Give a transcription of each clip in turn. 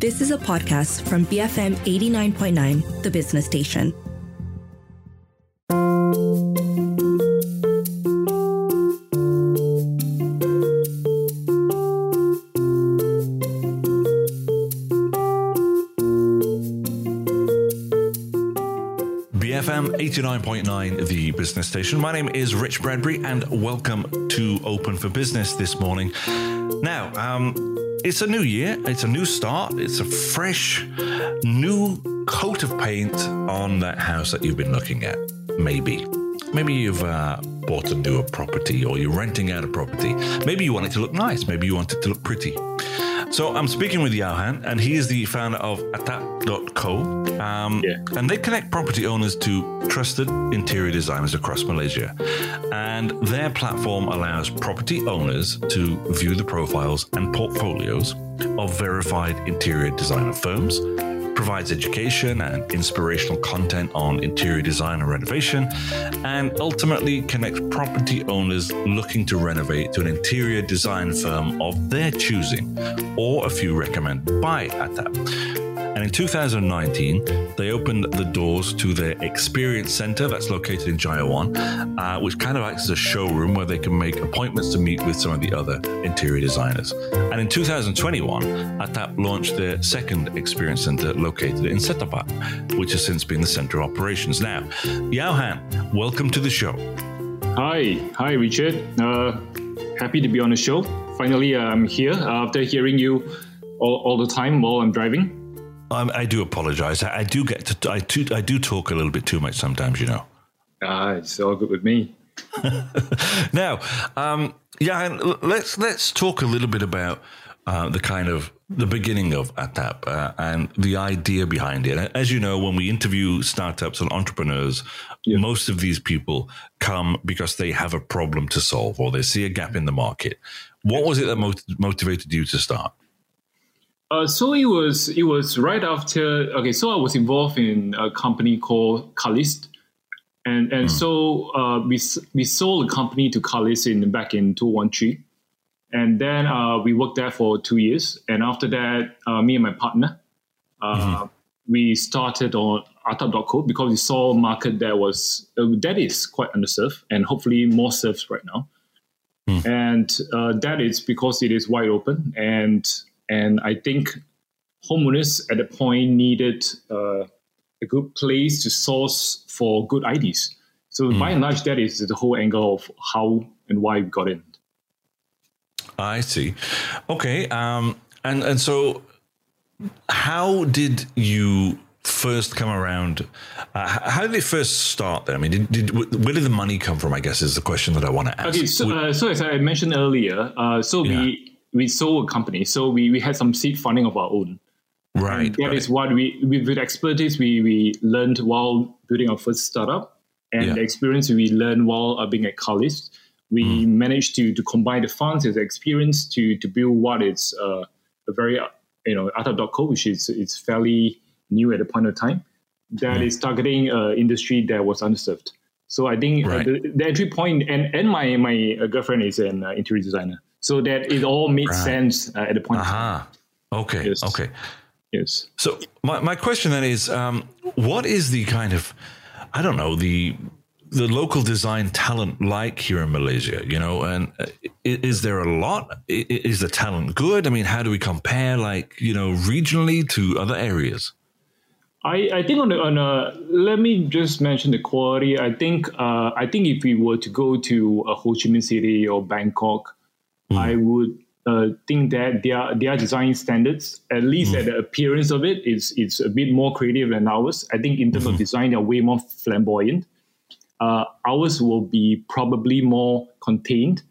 This is a podcast from BFM 89.9, The Business Station. BFM 89.9, The Business Station. My name is Rich Bradbury and welcome to Open for Business this morning. Now, it's a new year, it's a new start, it's a fresh new coat of paint on that house that you've been looking at, maybe. Maybe you've bought a newer property or you're renting out a property. Maybe you want it to look nice, maybe you want it to look pretty. So I'm speaking with Jayawan, and he is the founder of Atap.co, and they connect property owners to trusted interior designers across Malaysia. And their platform allows property owners to view the profiles and portfolios of verified interior designer firms, provides education and inspirational content on interior design and renovation, and ultimately connects property owners looking to renovate to an interior design firm of their choosing, or a few recommended by Atap. And in 2019, they opened the doors to their experience center that's located in Jayawan, which kind of acts as a showroom where they can make appointments to meet with some of the other interior designers. And in 2021, Atap launched their second experience center located in Setapak, which has since been the center of operations. Now, Jayawan, welcome to the show. Hi, Richard. Happy to be on the show. Finally, I'm here after hearing you all the time while I'm driving. I do apologize. I do talk a little bit too much sometimes, you know. It's all good with me. Now, let's talk a little bit about the beginning of Atap and the idea behind it. As you know, when we interview startups and entrepreneurs, most of these people come because they have a problem to solve or they see a gap in the market. What was it that motivated you to start? So it was right after. Okay, so I was involved in a company called Carlist, and so we sold the company to Carlist back in 2013, and then we worked there for 2 years. And after that, me and my partner, we started on Atap.co because we saw a market that is quite underserved and hopefully more served right now, and that is because it is wide open . And I think homeowners at the point needed a good place to source for good ideas. So by and large, that is the whole angle of how and why we got in. I see. Okay. And so how did you first come around? How did it first start then? I mean, where did the money come from, I guess, is the question that I want to ask. Okay. So, so as I mentioned earlier, we sold a company, so we had some seed funding of our own. Right. And that is what with expertise we learned while building our first startup, and the experience we learned while being at Carlist. We managed to combine the funds and the experience to build what is a very, Atap.co, which is fairly new at the point of time, that is targeting industry that was underserved. So I think the entry point, and my girlfriend is an interior designer. So that it all made sense at the point. Aha. Okay. Yes. Okay. Yes. So my question then is, what is the kind of, I don't know, the local design talent like here in Malaysia? You know, and is there a lot? Is the talent good? I mean, how do we compare, regionally to other areas? I think let me just mention the quality. I think if we were to go to Ho Chi Minh City or Bangkok, I would think that their design standards, at least at the appearance of it, it's a bit more creative than ours. I think in terms of design, they're way more flamboyant. Ours will be probably more contained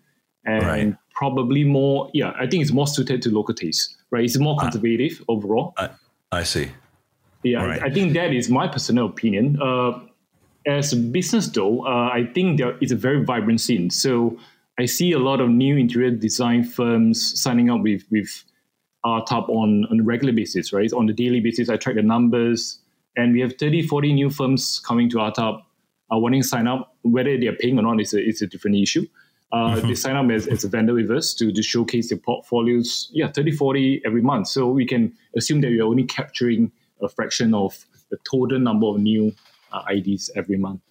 and probably more, I think it's more suited to local tastes, right? It's more conservative overall. I see. Yeah, right. I think that is my personal opinion. As a business though, I think there is a very vibrant scene. So I see a lot of new interior design firms signing up with Atap on a regular basis, right? On a daily basis, I track the numbers, and we have 30, 40 new firms coming to Atap wanting to sign up. Whether they're paying or not is a different issue. They sign up as a vendor with us to showcase their portfolios, 30, 40 every month. So we can assume that we are only capturing a fraction of the total number of new IDs every month.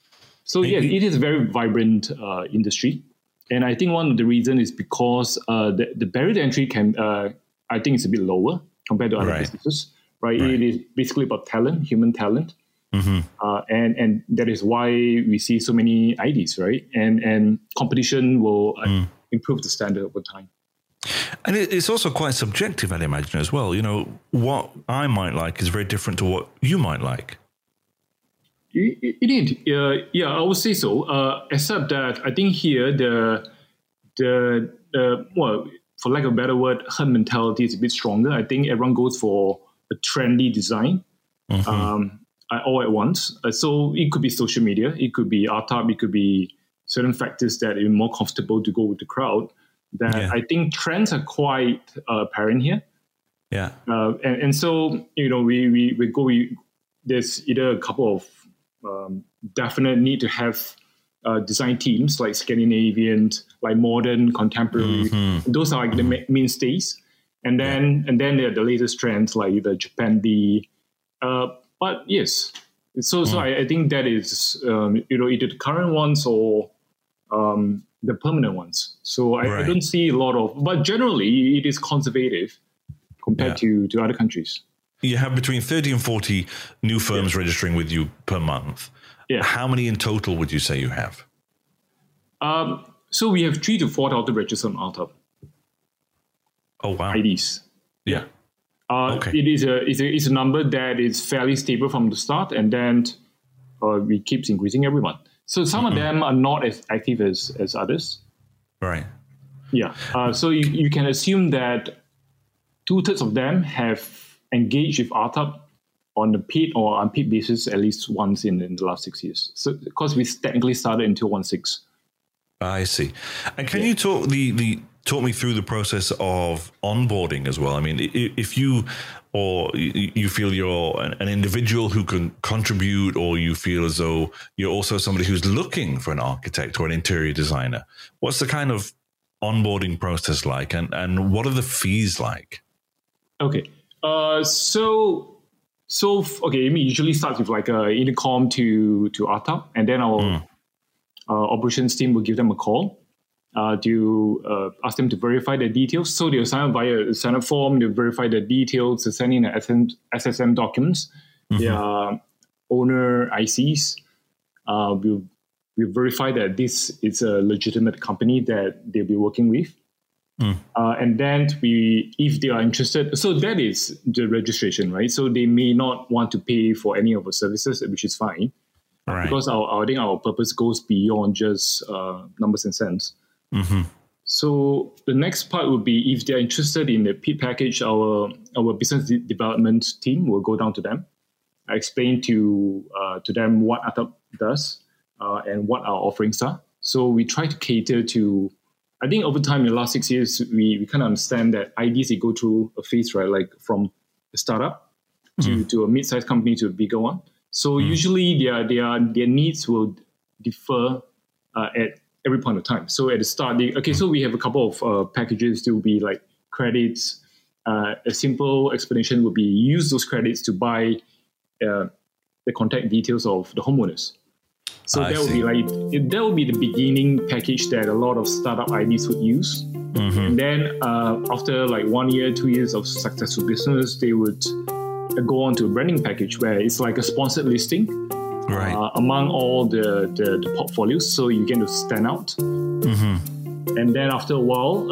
So it is a very vibrant industry. And I think one of the reasons is because the barrier to entry can, I think it's a bit lower compared to other businesses, right? It is basically about talent, human talent. Mm-hmm. And that is why we see so many IDs, right? And competition will improve the standard over time. And it's also quite subjective, I'd imagine, as well. You know, what I might like is very different to what you might like. It is. I would say so. Except that I think here for lack of a better word, herd mentality is a bit stronger. I think everyone goes for a trendy design. Mm-hmm. All at once. So it could be social media, it could be Atap, it could be certain factors that are more comfortable to go with the crowd. I think trends are quite apparent here. Yeah. And so, you know, we there's either a couple of definite need to have design teams like Scandinavian, like modern, contemporary. Mm-hmm. Those are like the mainstays. And then there are the latest trends like either Japandi, but yes, so I think that is, either the current ones or the permanent ones. So I don't see a lot of, but generally it is conservative compared to other countries. You have between 30 and 40 new firms registering with you per month. Yeah. How many in total would you say you have? So we have 3,000 to 4,000 registered on Atap. Oh, wow. IDs. Yeah. It is it's a number that is fairly stable from the start, and then it keeps increasing every month. So some of them are not as active as others. Right. Yeah. So you can assume that 2/3 of them have engaged with Atap on a paid or unpaid basis at least once in the last 6 years. So because we technically started in 2016. I see. And can you talk talk me through the process of onboarding as well? I mean, if you feel you're an individual who can contribute, or you feel as though you're also somebody who's looking for an architect or an interior designer, what's the kind of onboarding process like, and what are the fees like? Okay. I mean, usually starts with like a intercom to Atap, and then our operations team will give them a call. To ask them to verify their details. So they'll sign up via a sign-up form, they'll verify their details, they'll send in the SSM documents, their owner ICs. We'll verify that this is a legitimate company that they'll be working with. And then if they are interested, so that is the registration, right? So they may not want to pay for any of our services, which is fine. Right. Because I think our purpose goes beyond just numbers and cents. Mm-hmm. So the next part would be if they're interested in the paid package, our business development team will go down to them. I explain to them what Atap does and what our offerings are. So we try to cater to, I think over time in the last 6 years, we kind of understand that IDs, they go through a phase, right? Like from a startup to a mid-sized company to a bigger one. So usually their needs will differ at every point of time. So at the start, so we have a couple of packages that will be like credits. A simple explanation would be use those credits to buy the contact details of the homeowners. So that would be the beginning package that a lot of startup IDs would use. Mm-hmm. And then after like 1 year, 2 years of successful business, they would go on to a branding package where it's like a sponsored listing among all the portfolios, so you get to stand out. Mm-hmm. And then after a while,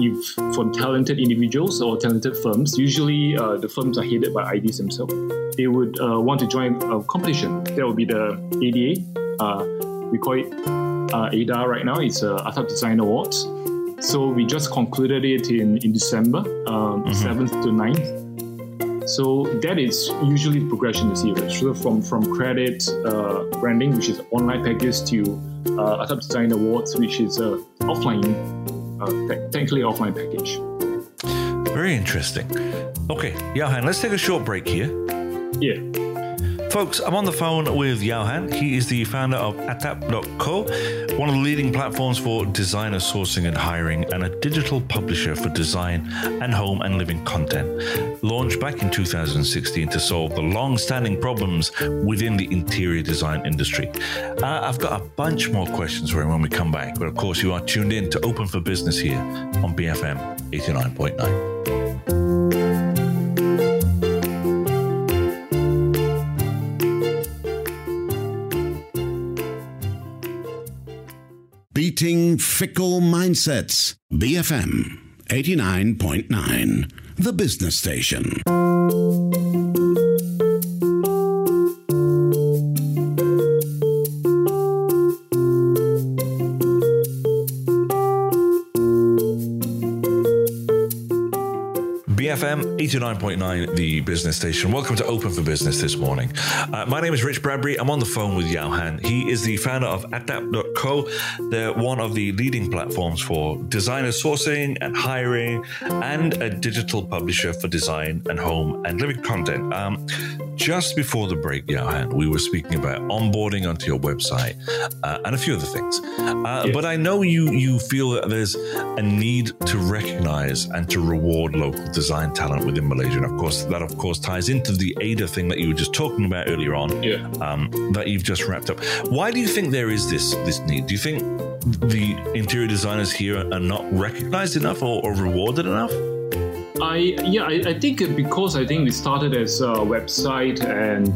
if for talented individuals or talented firms, usually the firms are headed by IDs themselves. They would want to join a competition. That would be the ADA. We call it ADA right now. It's Atap Design Awards. So we just concluded it in December, 7th to 9th. So that is usually the progression you see, right? So from credit branding, which is online packages, to Atap Design Awards, which is technically offline package. Very interesting. Okay, Jayawan, let's take a short break here. Yeah. Folks, I'm on the phone with Jayawan. He is the founder of Atap.co, one of the leading platforms for designer sourcing and hiring, and a digital publisher for design and home and living content. Launched back in 2016 to solve the long-standing problems within the interior design industry. I've got a bunch more questions for him when we come back, but of course you are tuned in to Open for Business here on BFM 89.9. Beating fickle mindsets. BFM 89.9, the business station. BFM 89.9, the business station. Welcome to Open for Business this morning. My name is Rich Bradbury. I'm on the phone with Jayawan. He is the founder of Atap.co. They're one of the leading platforms for designer sourcing and hiring, and a digital publisher for design and home and living content. Just before the break, Jayawan, we were speaking about onboarding onto your website and a few other things. Yes. But I know you feel that there's a need to recognize and to reward local design talent within Malaysia. And of course, ties into the ADA thing that you were just talking about earlier on, yeah. That you've just wrapped up. Why do you think there is this need? Do you think the interior designers here are not recognized enough or rewarded enough? I think because we started as a website, and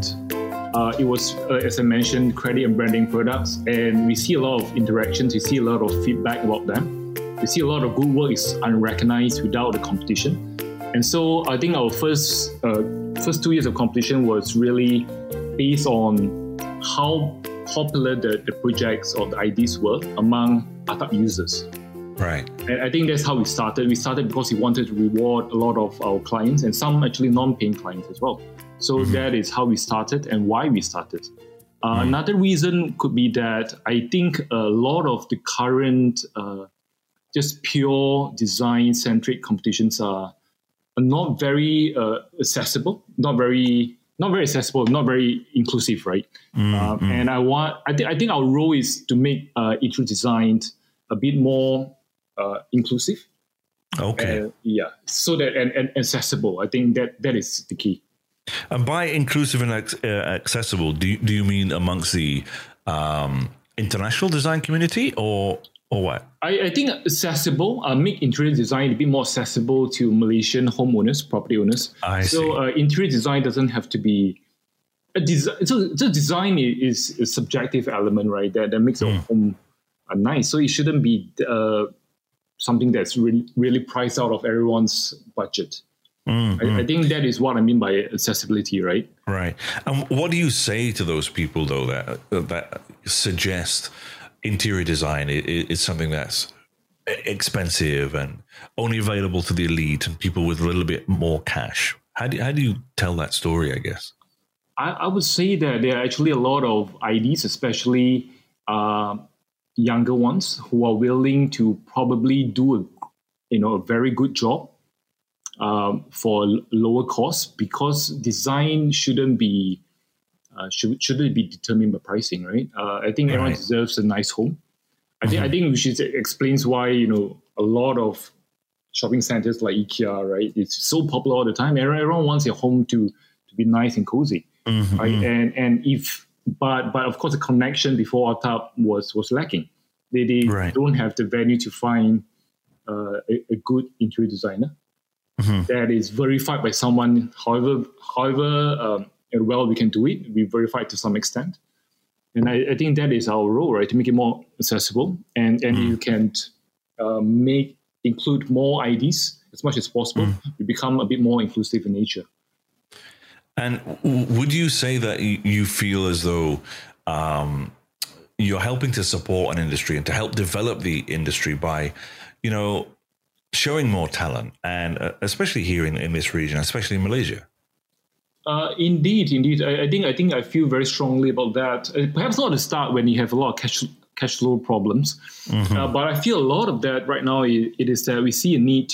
it was, as I mentioned, credit and branding products, and we see a lot of interactions, we see a lot of feedback about them, we see a lot of good work is unrecognized without the competition. And so I think our first 2 years of competition was really based on how popular the projects or the ideas were among Atap users. Right. And I think that's how we started. We started because we wanted to reward a lot of our clients, and some actually non-paying clients as well. So mm-hmm. that is how we started and why we started. Mm-hmm. Another reason could be that I think a lot of the current just pure design-centric competitions are not very accessible, not very inclusive, right? Mm-hmm. And I think our role is to make it through design a bit more inclusive. Okay. So that and accessible. I think that is the key. And by inclusive and accessible, do you mean amongst the international design community or what? I think accessible, make interior design a bit more accessible to Malaysian homeowners, property owners. So interior design doesn't have to be a design. So design is a subjective element, right? That makes your home nice. So it shouldn't be something that's really priced out of everyone's budget. I think that is what I mean by accessibility, right? Right. And what do you say to those people, though, that suggest interior design is something that's expensive and only available to the elite and people with a little bit more cash? How do you tell that story, I guess? I would say that there are actually a lot of ideas, especially younger ones, who are willing to probably do a very good job for lower cost, because design shouldn't be determined by pricing, right? I think everyone deserves a nice home. I think which explains why a lot of shopping centers like IKEA, right? It's so popular all the time. Everyone wants their home to be nice and cozy, mm-hmm. right? And if But of course, the connection before Atap was lacking. They don't have the venue to find a good interior designer mm-hmm. that is verified by someone. However well we can do it, we verify to some extent. And I think that is our role, right? To make it more accessible, and mm-hmm. you can include more IDs as much as possible. Mm-hmm. You become a bit more inclusive in nature. And would you say that you feel as though you're helping to support an industry and to help develop the industry by, showing more talent, and especially here in this region, especially in Malaysia? Indeed. I think I feel very strongly about that. Perhaps not at the start when you have a lot of cash flow problems, mm-hmm. But I feel a lot of that right now. It is that we see a need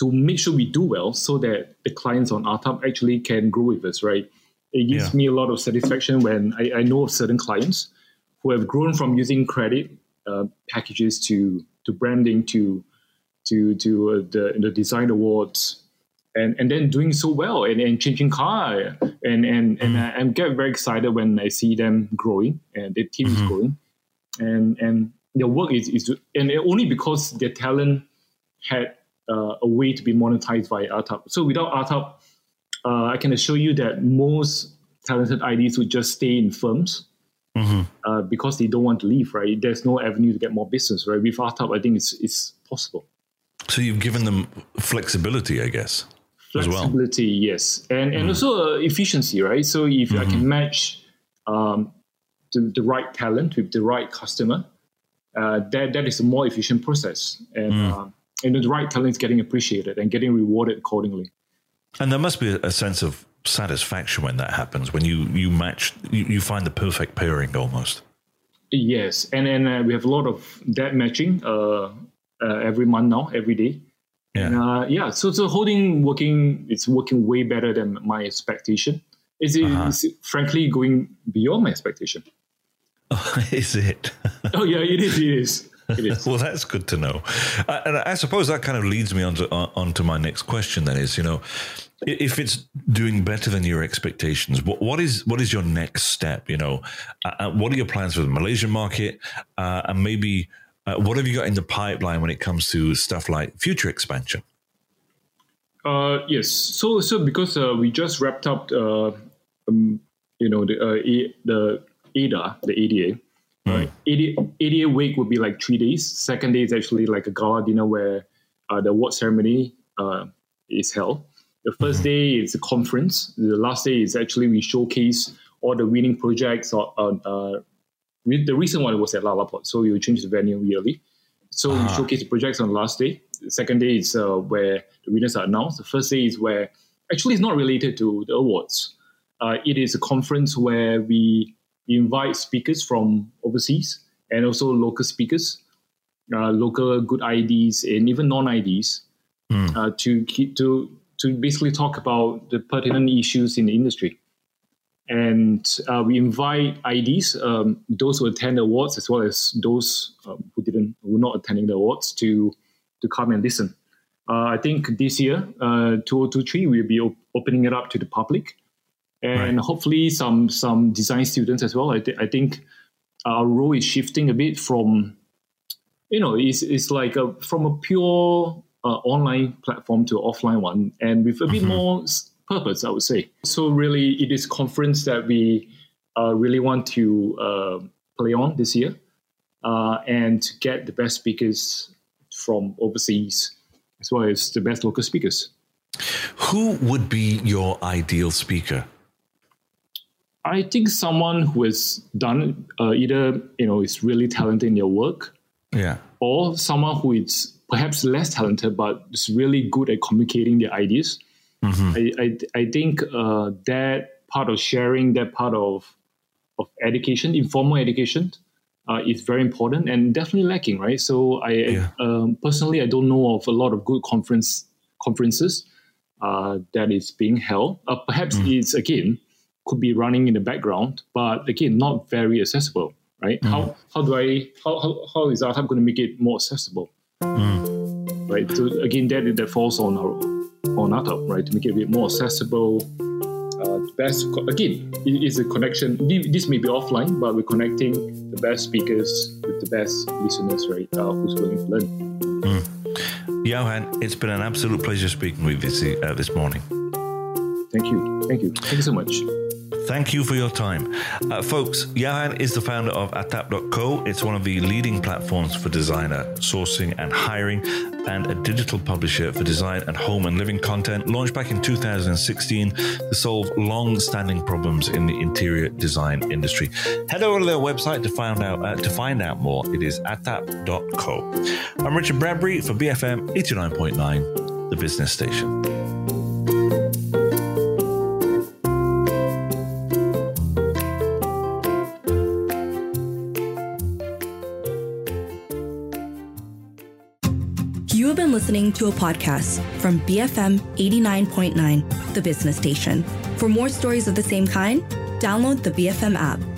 to make sure we do well so that the clients on Atap actually can grow with us, right? It gives me a lot of satisfaction when I know of certain clients who have grown from using credit packages to branding to the design awards and then doing so well and changing car and I get very excited when I see them growing and their team is growing and their work is and only because their talent had a way to be monetized by Atap. So without Atap, I can assure you that most talented IDs would just stay in firms because they don't want to leave, right? There's no avenue to get more business, right? With Atap, I think it's possible. So you've given them flexibility, I guess, as well. Flexibility, yes. And also efficiency, right? So if I can match the right talent with the right customer, that is a more efficient process. And the right talent is getting appreciated and getting rewarded accordingly. And there must be a sense of satisfaction when that happens, when you match, you find the perfect pairing almost. Yes, and we have a lot of that matching every month now, every day. Yeah. And, so it's working way better than my expectation. It's frankly going beyond my expectation. Oh, is it? Oh yeah, it is. Well, that's good to know. And I suppose that kind of leads me onto my next question then is, if it's doing better than your expectations, what is your next step? What are your plans for the Malaysian market? And maybe what have you got in the pipeline when it comes to stuff like future expansion? Yes. So because we just wrapped up, the ADA, right. ADA week would be like 3 days. Second day is actually like a gala dinner where the award ceremony is held. The first day is a conference. The last day is actually we showcase all the winning projects. The recent one was at La La Pot, so we change the venue yearly. So we showcase the projects on the last day. The second day is where the winners are announced. The first day is where actually it's not related to the awards. It is a conference where we invite speakers from overseas and also local speakers, local good IDs and even non-IDs to basically talk about the pertinent issues in the industry. And we invite IDs, those who attend the awards as well as those who were not attending the awards to come and listen. I think this year, 2023, we'll be opening it up to the public. And hopefully some design students as well. I think our role is shifting a bit from, it's like from a pure online platform to offline one, and with a bit more purpose, I would say. So really, it is conference that we really want to play on this year and get the best speakers from overseas as well as the best local speakers. Who would be your ideal speaker? I think someone who has done either, is really talented in their work, or someone who is perhaps less talented but is really good at communicating their ideas. I think that part of sharing, that part of education, informal education, is very important and definitely lacking, right? So personally, I don't know of a lot of good conferences that is being held. Perhaps it's again. Could be running in the background, but again, not very accessible, right? How is Atap going to make it more accessible? Right? So again, that falls on Atap, right? To make it a bit more accessible. It is a connection. This may be offline, but we're connecting the best speakers with the best listeners, right? Who's going to learn. Jayawan, it's been an absolute pleasure speaking with you this morning. Thank you. Thank you so much. Thank you for your time. Folks, Jayawan is the founder of Atap.co. It's one of the leading platforms for designer sourcing and hiring and a digital publisher for design and home and living content, launched back in 2016 to solve long-standing problems in the interior design industry. Head over to their website to find out more. It is Atap.co. I'm Richard Bradbury for BFM 89.9, The Business Station. You have been listening to a podcast from BFM 89.9, the business station. For more stories of the same kind, download the BFM app.